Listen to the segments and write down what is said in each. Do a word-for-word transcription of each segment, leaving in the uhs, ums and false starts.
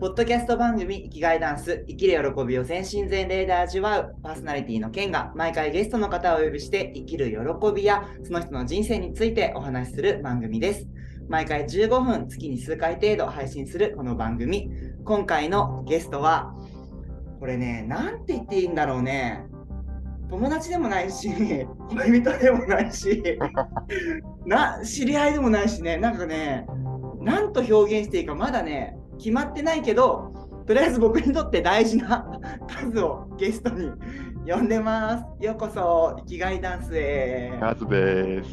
ポッドキャスト番組生きがいダンス、生きる喜びを全身全霊で味わうパーソナリティのケンが、毎回ゲストの方をお呼びして生きる喜びやその人の人生についてお話しする番組です。毎回じゅうごふん、月に数回程度配信するこの番組。今回のゲストはこれね、なんて言っていいんだろうね。友達でもないし、恋人でもないしな、知り合いでもないしね、なんかね、なんと表現していいかまだね決まってないけど、とりあえず僕にとって大事な数をゲストに呼んでます。ようこそ生きがいダンスへ。カズです。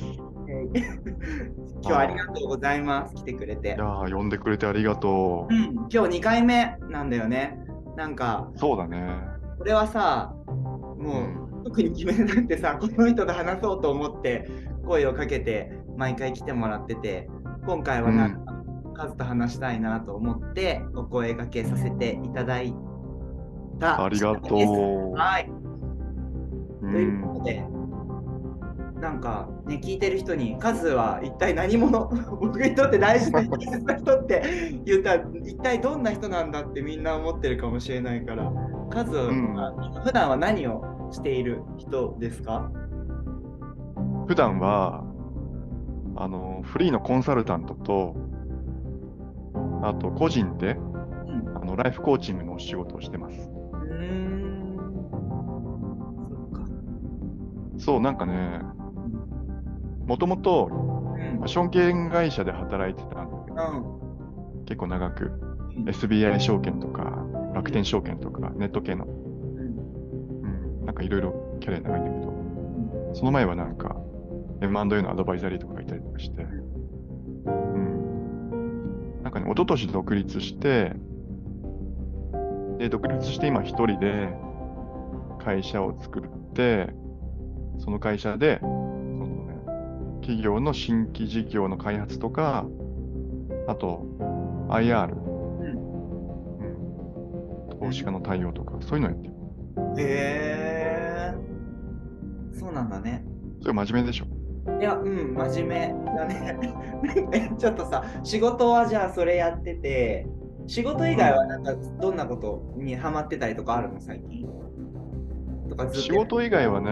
今日はありがとうございます。来てくれて。いや、呼んでくれてありがとう、うん、今日にかいめなんだよね。なんかそうだね、これはさ、もう、うん、特に決めなくてさ、この人と話そうと思って声をかけて毎回来てもらってて、今回はなんか、うん、カズと話したいなと思ってお声掛けさせていただいた。ありがとう。はい。ということで、なんかね、聞いてる人にカズは一体何者、僕にとって大事な人って言ったら一体どんな人なんだってみんな思ってるかもしれないから、カズは、うん、普段は何をしている人ですか？普段はあのフリーのコンサルタントと、あと個人で、うん、あのライフコーチングのお仕事をしてます。うーん、そうか。そう、なんかね、もともとファッション系会社で働いてたんだけど、うん、結構長く、うん、エスビーアイ 証券とか楽天証券とかネット系の、うんうん、なんかいろいろキャリア長いんだけど、うん、その前はなんか エムアンドエー のアドバイザリーとかいたりとかして、うん、なんかね、一昨年独立して、で、独立して今一人で会社を作って、その会社で、そのね、企業の新規事業の開発とか、あと アイアール、うんうん、投資家の対応とか、そういうのやってる。へぇー、そうなんだね。それ真面目でしょ。いや、うん、真面目だね。ちょっとさ、仕事はじゃあそれやってて、仕事以外はなんかどんなことにハマってたりとかあるの最近とかずっと。仕事以外はね、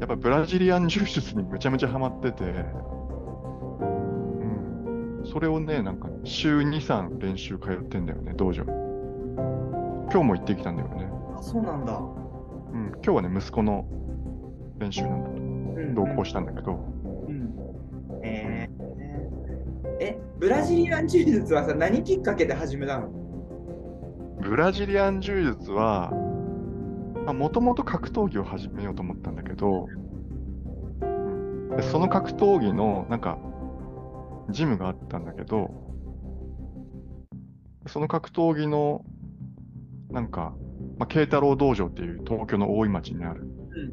やっぱブラジリアン柔術にめちゃめちゃハマってて、うん、それをね、なんか週に、さん練習通ってんだよね、道場。今日も行ってきたんだよね。あ、そうなんだ。うん、今日はね、息子の練習なんだと。同行したんだけど、うんうん、えー、え、ブラジリアン柔術はさ、何きっかけで始めたの？ブラジリアン柔術はもともと格闘技を始めようと思ったんだけど、でその格闘技のなんかジムがあったんだけど、その格闘技のなんか、まあ、慶太郎道場っていう東京の大井町にある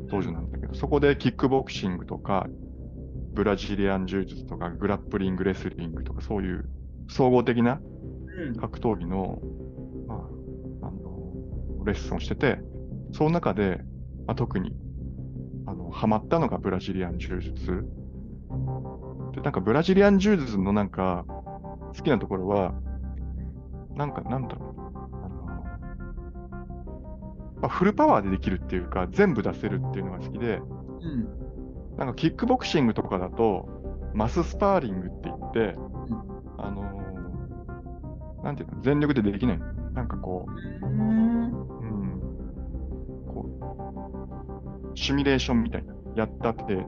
道場なんだけど、そこでキックボクシングとかブラジリアン柔術とかグラップリング、レスリングとか、そういう総合的な格闘技 の,、うん、まあ、あのレッスンをしてて、その中で、まあ、特にあのハマったのがブラジリアン柔術で、なんかブラジリアン柔術のなんか好きなところは、なんかなんだろう、フルパワーでできるっていうか、全部出せるっていうのが好きで、うん、なんかキックボクシングとかだとマススパーリングって言って、うん、あのー、なんていうの、全力でできない、なんかこう、うん、こうシミュレーションみたいな、やった体で、そう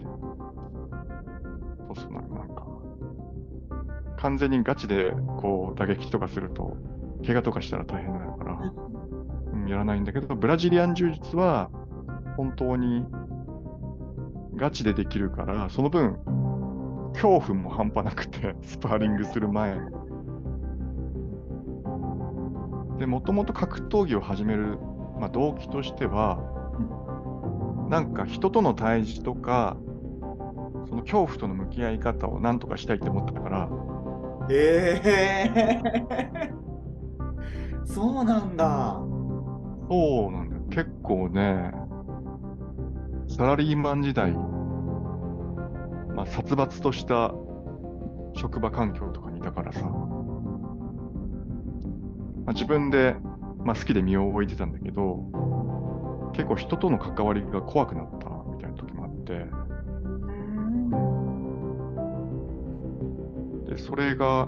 そう、なんか完全にガチでこう打撃とかすると怪我とかしたら大変になるから。うん、やらないんだけど、ブラジリアン柔術は本当にガチでできるから、その分恐怖も半端なくて、スパーリングする前で、もともと格闘技を始める、まあ、動機としては、なんか人との対峙とかその恐怖との向き合い方をなんとかしたいって思ったから。えーそうなんだ。そうなんだよ。結構ね、サラリーマン時代、まあ、殺伐とした職場環境とかにいたからさ、まあ、自分で、まあ、好きで身を置いてたんだけど、結構人との関わりが怖くなったみたいな時もあって、でそれが、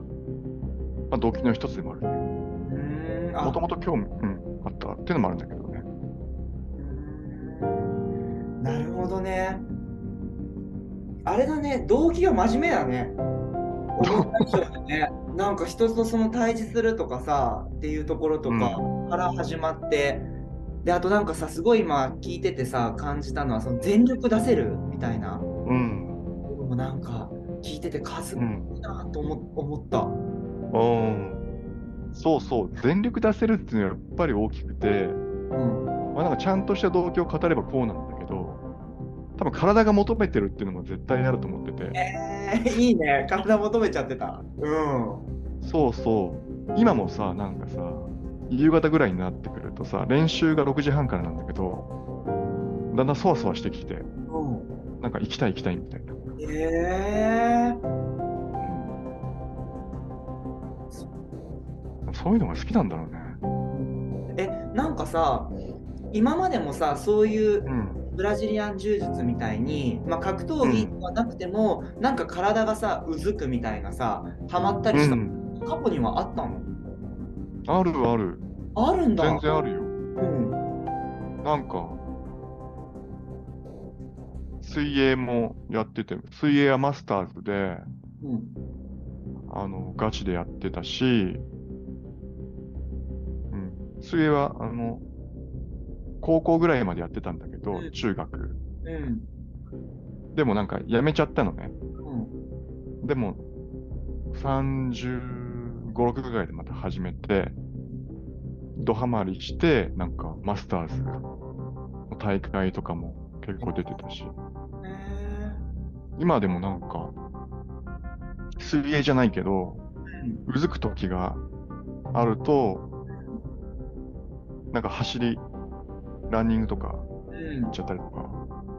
まあ、動機の一つでもあるね。もともと興味、うん、あったっていうのもあるんだけどね。なるほどね。あれだね、動機が真面目だね。ねなんか人とその対峙するとかさっていうところとかから始まって、うん、であとなんかさすごい今聞いててさ感じたのはその全力出せるみたいな、うん、もなんか聞いててかすごいなと思、うん、思った。うん、そうそう全力出せるっていうのはやっぱり大きくて、うんまあ、なんかちゃんとした動機を語ればこうなんだけど。多分体が求めてるっていうのも絶対あると思ってて、えー、いいね体求めちゃってた、うん、そうそう今もさなんかさ夕方ぐらいになってくるとさ練習がろくじはんからなんだけどだんだんそわそわしてきて、うん、なんか行きたい行きたいみたいなえーうん、そういうのが好きなんだろうねえなんかさ今までもさそういう、うんブラジリアン柔術みたいに、まあ、格闘技はなくても、うん、なんか体がさうずくみたいなさハマったりした、うん、過去にはあったの？あるあるあるんだ全然あるよ、うん、なんか水泳もやってて水泳はマスターズで、うん、あのガチでやってたし、うん、水泳はあの高校ぐらいまでやってたんだけど、うん、中学、うん、でもなんかやめちゃったのね、うん、でもさんじゅうご、ろくぐらいでまた始めてドハマりしてなんかマスターズの大会とかも結構出てたし、えー、今でもなんか水泳じゃないけど、うん、うずく時があるとなんか走りランニングとか行っちゃったりとか。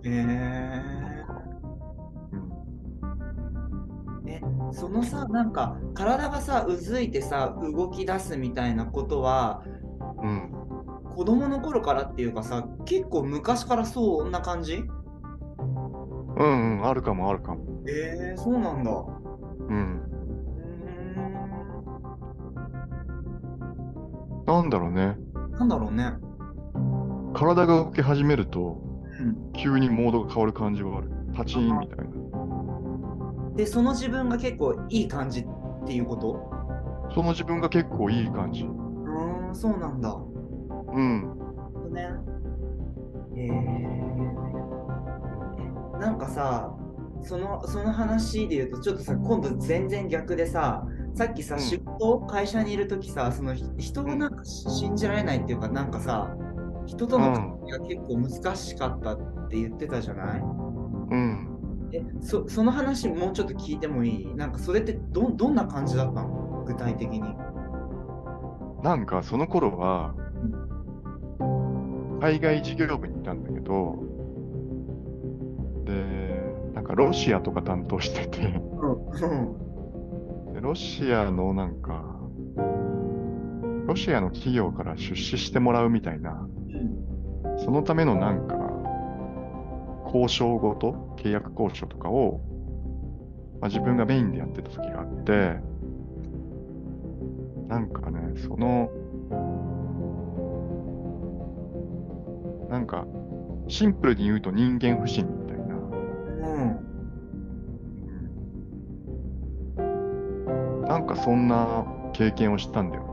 うん、えー、うん。え、そのさ、なんか体がさ、うずいてさ、動き出すみたいなことは、うん、子供の頃からっていうかさ、結構昔からそんな感じ？うんうん、あるかもあるかも。えー、そうなんだ。うん。うーん。なんだろうね。なんだろうね。体が動き始めると、うん、急にモードが変わる感じがある。パチーンみたいな。で、その自分が結構いい感じっていうこと？その自分が結構いい感じ。うーん、そうなんだ。うん。ね。えー、なんかさ、そのその話で言うとちょっとさ、今度全然逆でさ、さっきさ、うん、仕事会社にいるときさ、その人がなんか信じられないっていうか、なんかさ。人との関係が結構難しかったって言ってたじゃない？うん。え、そ、その話もうちょっと聞いてもいい？なんかそれってど、どんな感じだったの？具体的に。なんかその頃は、うん、海外事業部にいたんだけど、で、なんかロシアとか担当してて、で、ロシアのなんか、ロシアの企業から出資してもらうみたいな、うん、そのためのなんか交渉ごと契約交渉とかを、まあ、自分がメインでやってた時があってなんかねそのなんかシンプルに言うと人間不信みたいな、うん、なんかそんな経験をしたんだよね。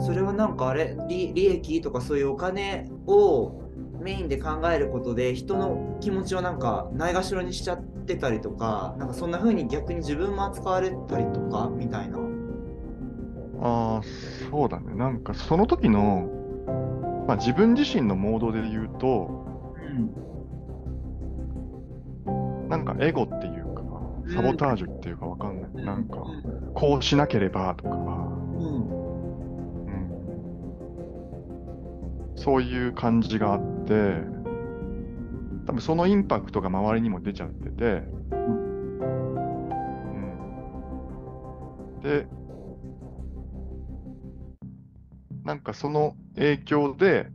それはなんかあれ 利, 利益とかそういうお金をメインで考えることで人の気持ちをなんかないがしろにしちゃってたりとかなんかそんな風に逆に自分も扱われたりとかみたいな。ああそうだね。なんかその時の、まあ、自分自身のモードで言うと、うん、なんかエゴっていうかサボタージュっていうかわかんない、うん、なんかこうしなければとか、うんそういう感じがあって多分そのインパクトが周りにも出ちゃってて、うん、でなんかその影響で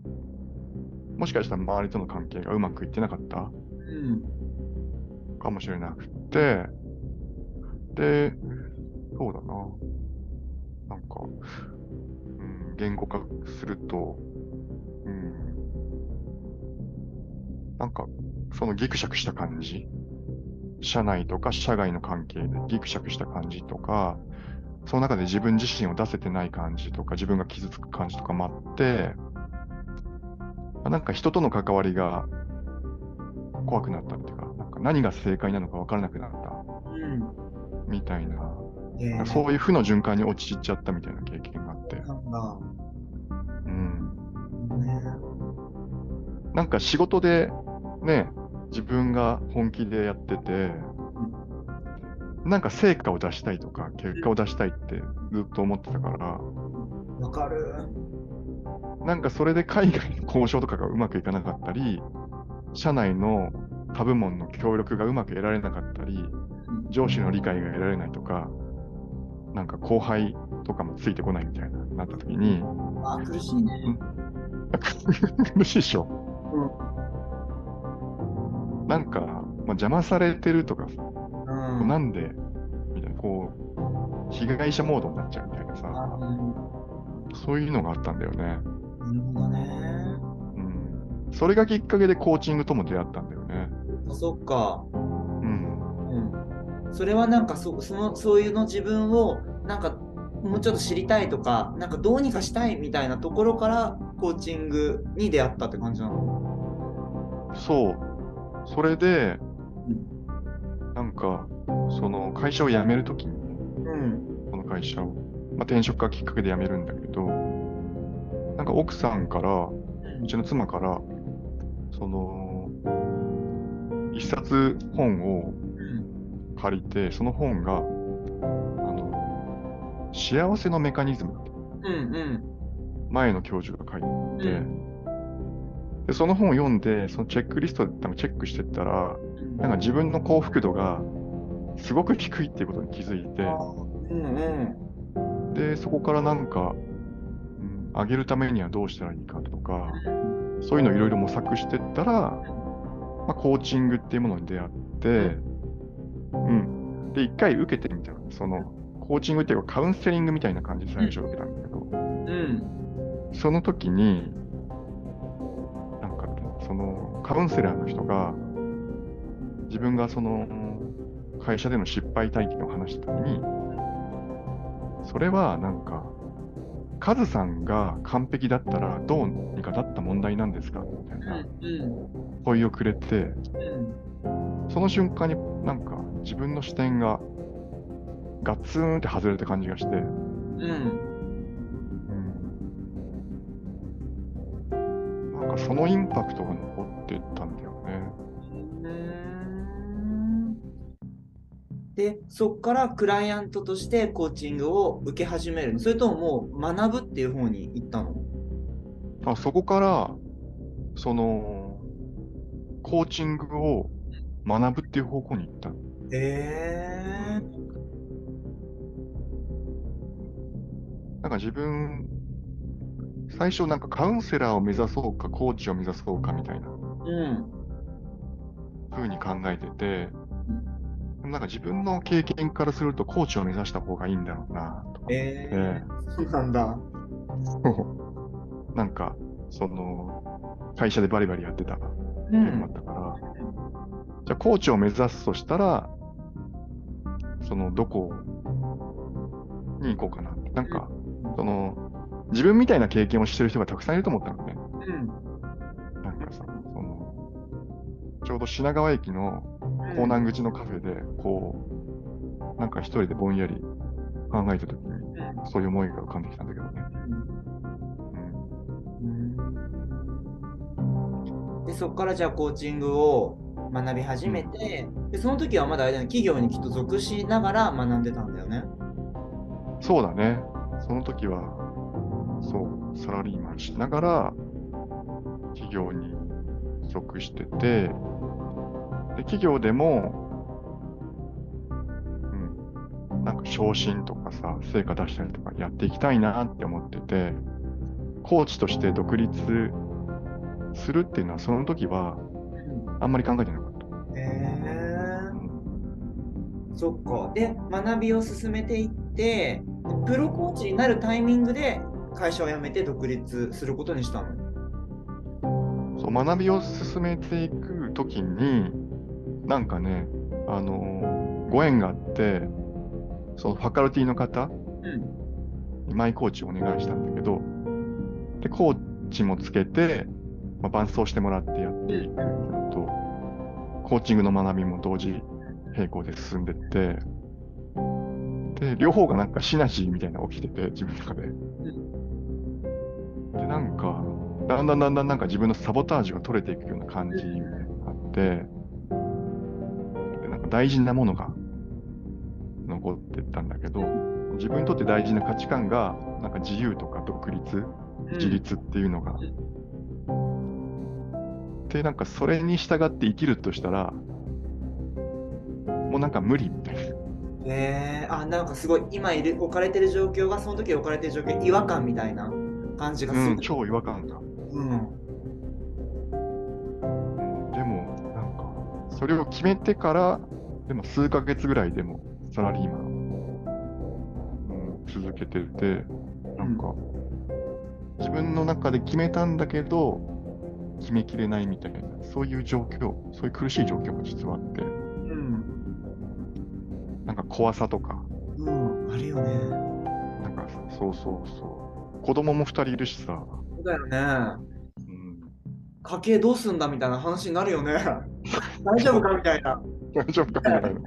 もしかしたら周りとの関係がうまくいってなかった、うん、かもしれなくて、でそうだな、なんか、うん、言語化すると、うん、なんかそのギクシャクした感じ、社内とか社外の関係でギクシャクした感じとか、その中で自分自身を出せてない感じとか、自分が傷つく感じとかもあって、なんか人との関わりが怖くなったっていうか、なんか何が正解なのか分からなくなった、うん、みたいな、えー、そういう負の循環に陥っちゃったみたいな経験があって、うん、うん、なんか仕事でね、自分が本気でやってて、なんか成果を出したいとか結果を出したいってずっと思ってたから、わかる。なんかそれで海外の交渉とかがうまくいかなかったり、社内の他部門の協力がうまく得られなかったり、上司の理解が得られないとか、なんか後輩とかもついてこないみたいななった時に、あー苦しいね苦しいでしょ、うん、なんか、まあ、邪魔されてるとかさ、うん、なんでみたいな、こう被害者モードになっちゃうみたいなさ、うん、そういうのがあったんだよね。なるほどね、うん、それがきっかけでコーチングとも出会ったんだよね。あ、そっか、うん、うん、それはなんか そ, そ, のそういうの自分をなんかもうちょっと知りたいとか、なんかどうにかしたいみたいなところからコーチングに出会ったって感じなの？そう、それで、うん、なんかその会社を辞めるときに、うん、この会社を、まあ、転職がきっかけで辞めるんだけど、なんか奥さんから、うちの妻からその一冊本を借りて、その本があの幸せのメカニズムだって、うんうん、前の教授が書いてあって、うん、でその本を読んで、そのチェックリストでチェックしてったら、なんか自分の幸福度がすごく低いっていうことに気づいて、うんうん、でそこからなんか、うん、上げるためにはどうしたらいいかとか、そういうのをいろいろ模索してったら、まあ、コーチングっていうものに出会って、うんうん、で一回受けてみたら、そのコーチングっていうかカウンセリングみたいな感じで最初受けたんだけど、うん、その時になんかそのカウンセラーの人が自分がその会社での失敗体験を話した時に、それはなんかカズさんが完璧だったらどうにかだった問題なんですかみたいな問いをくれて、その瞬間になんか自分の視点がガツンって外れた感じがして、うん、なんかそのインパクトが残ってったんだよね。でそこからクライアントとしてコーチングを受け始めるの？それとももう学ぶっていう方に行ったの？あ、そこからそのコーチングを学ぶっていう方向に行った。えー、なんか自分最初なんかカウンセラーを目指そうかコーチを目指そうかみたいな、うん、ふうに考えてて、なんか自分の経験からするとコーチを目指した方がいいんだろうなとか、えー、そうなんだなんかその会社でバリバリやってたっていうのもあったから、うん、じゃあコーチを目指すとしたらそのどこに行こうかな、なんか、うん、その自分みたいな経験をしてる人がたくさんいると思ったのね、うん、なんかさ、そのちょうど品川駅の港南口のカフェでこうなんか一人でぼんやり考えたときに、そういう思いが浮かんできたんだけどね、うんうん、でそこからじゃあコーチングを学び始めて、うん、でその時はまだ企業にきっと属しながら学んでたんだよね。そうだね、その時はそうサラリーマンしながら企業に属してて、企業でも、うん、なんか昇進とかさ、成果出したりとかやっていきたいなって思ってて、コーチとして独立するっていうのはその時はあんまり考えてなかった。へ、えー、そっか。で、学びを進めていってプロコーチになるタイミングで会社を辞めて独立することにしたの？そう、学びを進めていく時になんかね、あのご縁があって、そのファカルティの方、うん、マイコーチをお願いしたんだけど、でコーチもつけて、まあ、伴走してもらってやっていくと、コーチングの学びも同時並行で進んでって、で両方がなんかシナジーみたいなのが起きてて自分の中で、でなんかだんだんだんだんなんか自分のサボタージュが取れていくような感じになって、でなんか大事なものが残ってったんだけど、自分にとって大事な価値観がなんか自由とか独立、自立っていうのが、うん、でなんかそれに従って生きるとしたらもうなんか無理みたいな。へえー、あ、なんかすごい今いる置かれてる状況がその時置かれてる状況違和感みたいな感じがする、うん、超違和感だ、うん、でもなんかそれを決めてからでも数ヶ月ぐらいでもサラリーマン、うん、続けててなんか、うん、自分の中で決めたんだけど決めきれないみたいな、そういう状況、そういう苦しい状況も実はあって、うん、なんか怖さとか、うん、あるよね。なんかそうそうそう、子供もふたりいるしさ。そうだよね、うん、家計どうすんだみたいな話になるよね。大丈夫かみたいな。大丈夫かみたいな。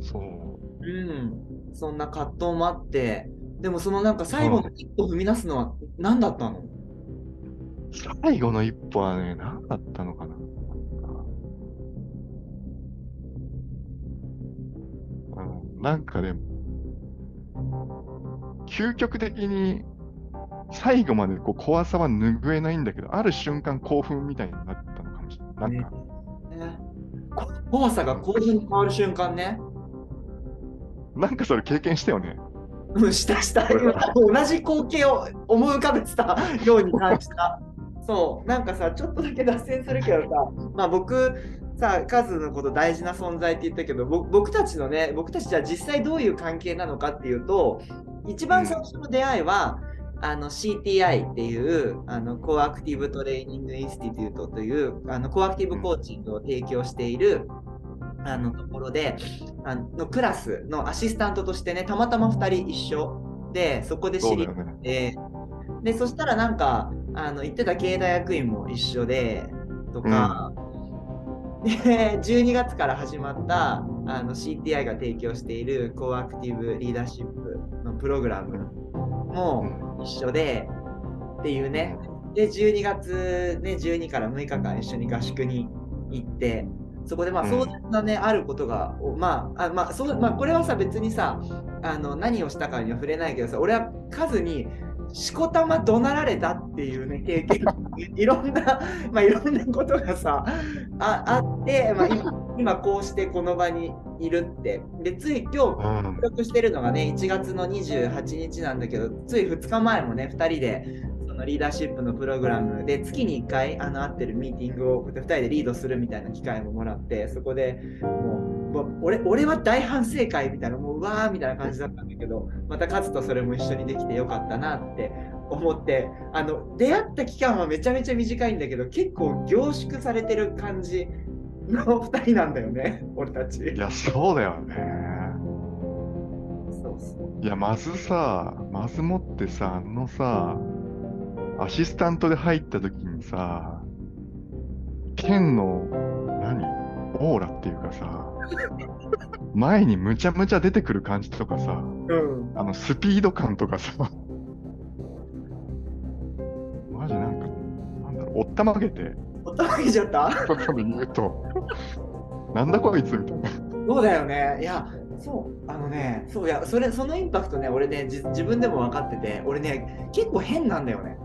そう。うん、そんな葛藤もあって。でもそのなんか最後の一歩踏み出すのは何だったの？うん、最後の一歩はね、何だったのかな。うん、なんかね、究極的に最後までこう怖さは拭えないんだけど、ある瞬間興奮みたいになったのかもしれない。なんか、ねね、怖さが興奮に変わる瞬間ね。なんかそれ経験したよね。したした同じ光景を思い浮かべてたように感じた。そうなんかさ、ちょっとだけ脱線するけどさ、まあ、僕さカズのこと大事な存在って言ったけど、僕たちのね、僕たちじゃ実際どういう関係なのかっていうと、一番最初の出会いはあの シーティーアイ っていうあの Core Active Training Institute というあの Core Active コーチングを提供しているあのところであのクラスのアシスタントとしてね、たまたまふたり一緒でそこで知り合って、ね、でそしたらなんかあの行ってた経大学院も一緒でとか、うん、でじゅうにがつから始まったあの シーティーアイ が提供しているコーアクティブリーダーシップのプログラムも一緒で、うん、っていうね。でじゅうにがつ、ね、じゅうにからむいかかん一緒に合宿に行って、そこでまあ壮絶なね、うん、あることが、まああまあそうまあ、これはさ別にさあの何をしたかには触れないけどさ、俺はカズにしこたま怒鳴られたっていうね経験いろんな、まあ、いろんなことがさ あ, あって、まあ、今, 今こうしてこの場にいるって。でつい今日収録してるのがねいちがつのにじゅうはちにちなんだけど、ついふつかまえもねふたりでリーダーシップのプログラムで月にいっかいあの合ってるミーティングをふたりでリードするみたいな機会ももらって、そこでもう 俺, 俺は大反省会みたいな、もううわーみたいな感じだったんだけど、またカズとそれも一緒にできてよかったなって思って、あの出会った期間はめちゃめちゃ短いんだけど結構凝縮されてる感じのふたりなんだよね俺たち。いやそうだよね。そうそういやまずさまずもってさあのさ、うんアシスタントで入った時にさ、剣の何オーラっていうかさ前にむちゃむちゃ出てくる感じとかさ、うん、あのスピード感とかさマジなんかなんだろう、おったまげておったまげちゃったなんだこいつみたいな。そうだよね。いやそうあのねそういやそれそのインパクトね、俺ねじ自分でも分かってて、俺ね結構変なんだよね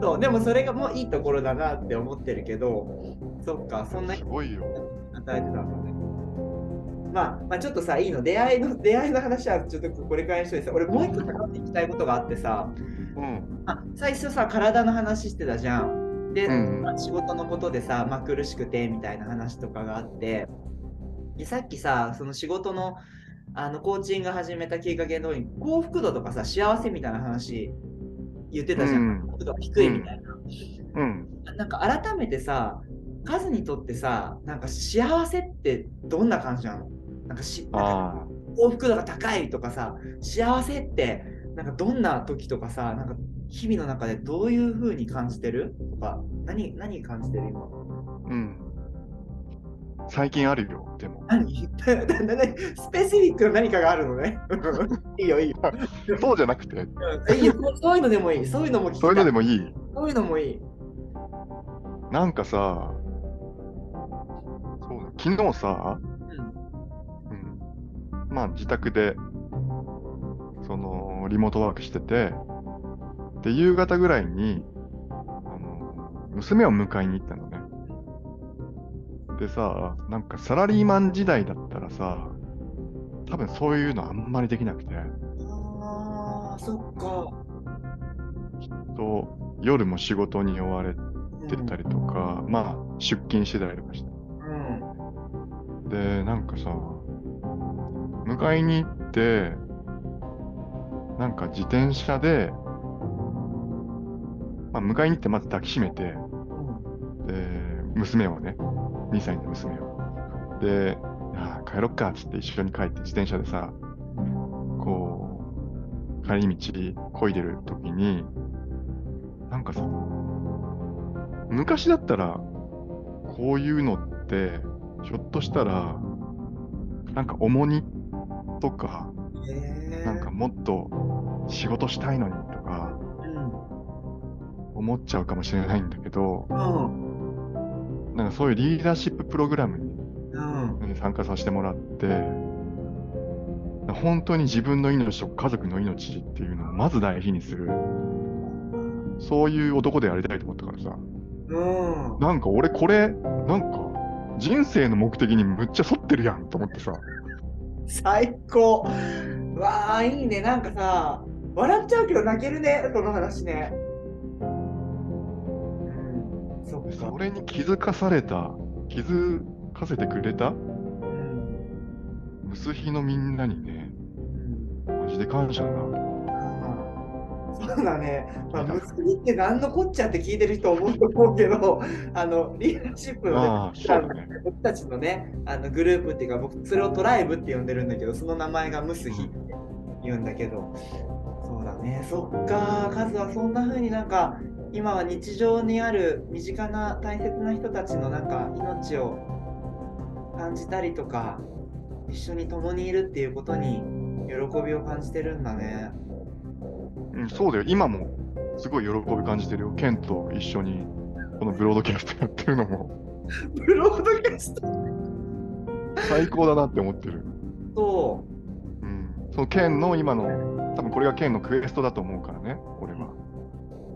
そうでもそれがもういいところだなって思ってるけど、そっかそんなすごいよ与えてたんだね。まあ、まあちょっとさいいの出会いの出会いの話はちょっとこれくらいにしといてさ、俺もう一個関わっていきたいことがあってさ、うん、あ最初さ体の話してたじゃんで、うんまあ、仕事のことでさ、まあ、苦しくてみたいな話とかがあってでさっきさその仕事のあのコーチング始めたきっかけのように幸福度とかさ幸せみたいな話言ってたじゃん、うん、幸福度が低いみたいな、うんうん、なんか改めてさカズにとってさなんか幸せってどんな感じなの？なんかしあ幸福度が高いとかさ幸せってなんかどんな時とかさなんか日々の中でどういう風に感じてるとか 何, 何感じてる今、うん最近あるよ、でも何スペシフィックの何かがあるのねいいよいいよそうじゃなくていいよそういうのでもいいそういうのも聞きたいそういうのでもいいそういうのもいいなんかさそう昨日さ、うんうん、まあ自宅でそのリモートワークしててで夕方ぐらいにあの娘を迎えに行ったのねでさ、なんかサラリーマン時代だったらさ、多分そういうのあんまりできなくて。あー、そっか。きっと夜も仕事に追われてたりとか、うん、まあ出勤してたりとかして。うん、で、なんかさ、迎えに行って、なんか自転車で、まあ、迎えに行ってまず抱きしめて、うん、で、娘をね、にさいの娘をであ帰ろっかっつって一緒に帰って自転車でさこう帰り道こいでる時になんかさ昔だったらこういうのってひょっとしたらなんか重荷とかなんかもっと仕事したいのにとか思っちゃうかもしれないんだけど、うんなんかそういうリーダーシッププログラムに参加させてもらって、うん、本当に自分の命と家族の命っていうのをまず大事にするそういう男でありたいと思ったからさ、うん、なんか俺これなんか人生の目的にむっちゃ沿ってるやんと思ってさ最高わあいいねなんかさ笑っちゃうけど泣けるねその話ねそれに気づかされた、気づかせてくれた、うん、むすひのみんなにね、うん、マジで感謝だな。そうだね、まあ、むすひって何のこっちゃって聞いてる人思うと思うけど、あのリーダーシップの、ねね、僕たちのね、あのグループっていうか、僕それをトライブって呼んでるんだけど、その名前がむすひって言うんだけど、そうだね、そっか、カズはそんな風になんか、今は日常にある身近な大切な人たちのなんか命を感じたりとか一緒に共にいるっていうことに喜びを感じてるんだね、うん、そうだよ今もすごい喜び感じてるよケンと一緒にこのブロードキャストやってるのもブロードキャスト最高だなって思ってるそう、うん、そのケンの今の多分これがケンのクエストだと思うからね俺は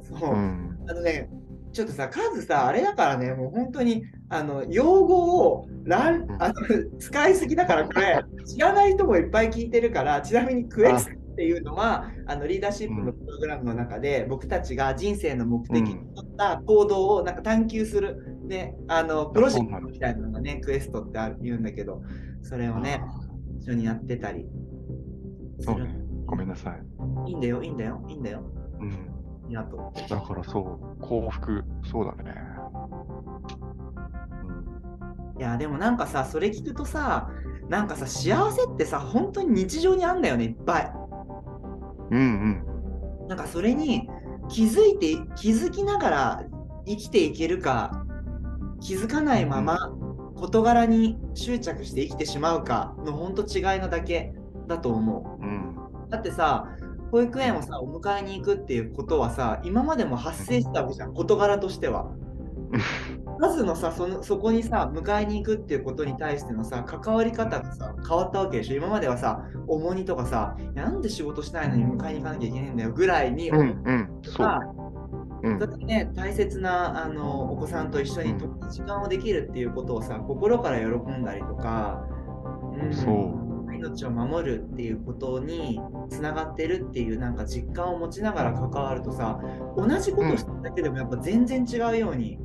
そううん、あのねちょっとさカズさあれだからねもう本当にあの用語をらんあの使いすぎだからこれ知らない人もいっぱい聞いてるからちなみにクエストっていうのはあのリーダーシップのプログラムの中で、うん、僕たちが人生の目的に沿った行動をなんか探求する、うん、であのプロジェクトみたいなのがねクエストって言うんだけどそれをね一緒にやってたりそうねごめんなさいいいんだよいいんだよいいんだよ、うんだからそう幸福そうだね、うん、いやでもなんかさそれ聞くとさなんかさ幸せってさ本当に日常にあんだよねいっぱいうんうんなんかそれに気づいて気づきながら生きていけるか気づかないまま事柄に執着して生きてしまうかの本当違いなだけだと思う、うん、だってさ保育園をさお迎えに行くっていうことはさ今までも発生したわけじゃん事柄としてはまずのさ そ, のそこにさ迎えに行くっていうことに対してのさ関わり方がさ変わったわけでしょ今まではさ重荷とかさなんで仕事しないのに迎えに行かなきゃいけないんだよぐらいに、うんうんそううん、だってね大切なあのお子さんと一緒に時間をできるっていうことをさ心から喜んだりとかううん、そう命を守るっていうことにつながってるっていうなんか実感を持ちながら関わるとさ、同じことしてたけどもやっぱ全然違うように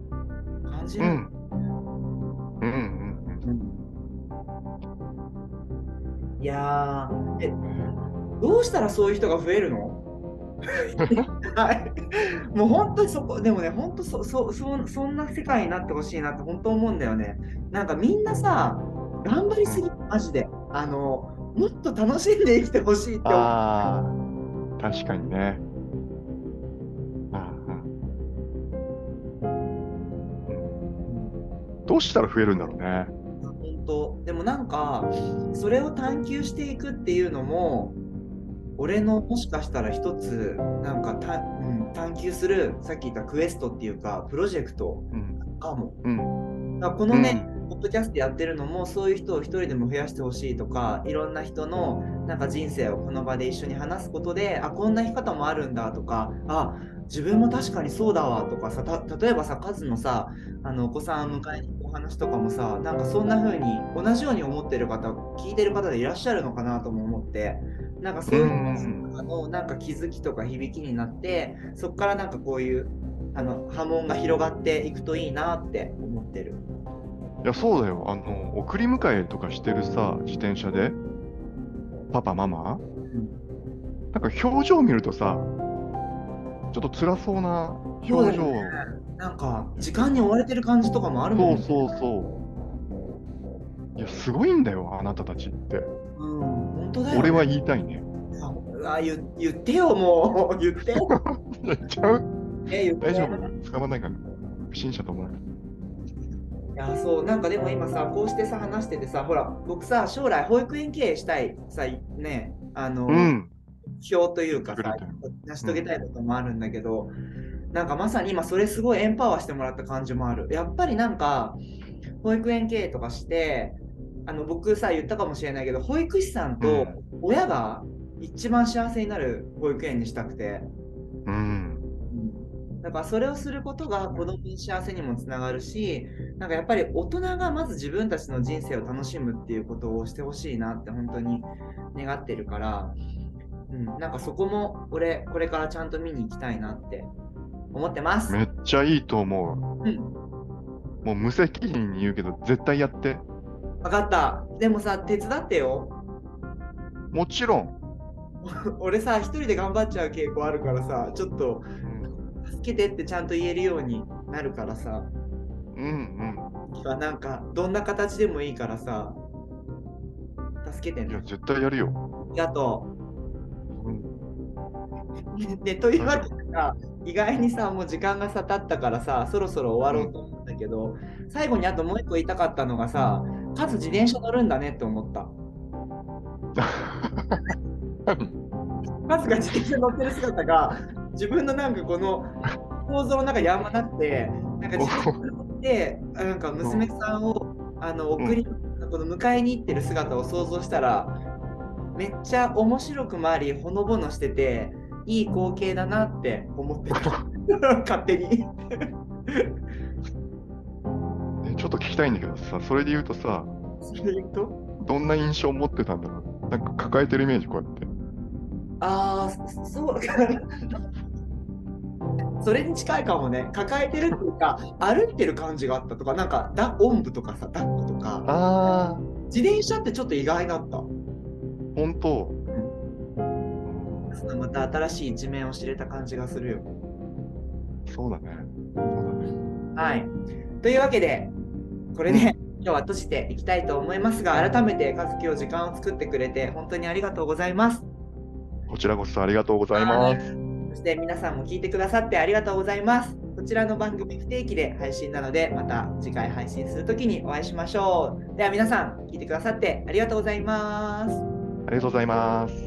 感じる、うんうんうんうん、いやー、え、どうしたらそういう人が増えるの？もう本当にそこでもね、本当そそそそんな世界になってほしいなって本当思うんだよね。なんかみんなさ頑張りすぎマジで、あのもっと楽しんで生きてほしいって思う。ああ確かにね。ああどうしたら増えるんだろうね。本当でもなんかそれを探求していくっていうのも。俺のもしかしたら一つなんかた、うん、探求するさっき言ったクエストっていうかプロジェクトかも、うん、だからこのね、うん、ポッドキャストやってるのもそういう人を一人でも増やしてほしいとか、いろんな人のなんか人生をこの場で一緒に話すことで、あ、こんな生き方もあるんだとか、あ、自分も確かにそうだわとかさ、た例えばさカズのさあのお子さんを迎えに行くお話とかもさ、なんかそんな風に同じように思ってる方聞いてる方でいらっしゃるのかなとも思って、なんかそういうののなんか気づきとか響きになって、そこからなんかこういうあの波紋が広がっていくといいなって思ってる。いやそうだよ、あの送り迎えとかしてるさ自転車でパパママ、うん、なんか表情見るとさちょっと辛そうな表情、ね、なんか時間に追われてる感じとかもあるもんね。そうそうそう。いやすごいんだよあなたたちって。うん。ね、俺は言いたいね。ああ 言, 言ってよもう言って。言っちゃう。え大丈夫。捕まないから不審者と思わない。いやそうなんかでも今さこうしてさ話しててさ、ほら僕さ将来保育園経営したいさね、あの、うん、表というかさ成し遂げたいこともあるんだけど、うん、なんかまさに今それすごいエンパワーしてもらった感じもある。やっぱりなんか保育園経営とかして。あの僕さ言ったかもしれないけど、保育士さんと親が一番幸せになる保育園にしたくて、うんうん、だからそれをすることが子供の幸せにもつながるし、なんかやっぱり大人がまず自分たちの人生を楽しむっていうことをしてほしいなって本当に願ってるから、うん、なんかそこも俺これからちゃんと見に行きたいなって思ってます。めっちゃいいと思う、うん、もう無責任に言うけど絶対やって。分かった。でもさ、手伝ってよ。もちろん。俺さ、一人で頑張っちゃう傾向あるからさ、ちょっと、うん、助けてってちゃんと言えるようになるからさ。うんうん。なんか、どんな形でもいいからさ、助けてね。いや、絶対やるよ。ありがとう。うん、で、というわけでさ、意外にさ、もう時間がさ、経ったからさ、そろそろ終わろうと思うんだけど、うん、最後にあともう一個言いたかったのがさ、かつ自転車乗るんだねって思った。かつが自転車乗ってる姿が自分のなんかこの構造の中やまなくて、なんか自転車乗ってなんか娘さんをあの送り、うん、この迎えに行ってる姿を想像したらめっちゃ面白くもありほのぼのしてていい光景だなって思ってた。勝手に。ちょっと聞きたいんだけどさ、それで言うとさ、それで言うとどんな印象を持ってたんだろう。なんか抱えてるイメージこうやって。ああ、そうか。それに近いかもね。抱えてるっていうか、歩いてる感じがあったとか、なんかだおんぶとかさ、抱っことか。ああ。自転車ってちょっと意外だった。本当。うん、また新しい一面を知れた感じがするよ。そうだね。そうだね。はい。というわけで。これで今日は閉じていきたいと思いますが、改めてカズキを時間を作ってくれて本当にありがとうございます。こちらこそありがとうございます。そして皆さんも聞いてくださってありがとうございます。こちらの番組不定期で配信なので、また次回配信するときにお会いしましょう。では皆さん聞いてくださってありがとうございます。ありがとうございます。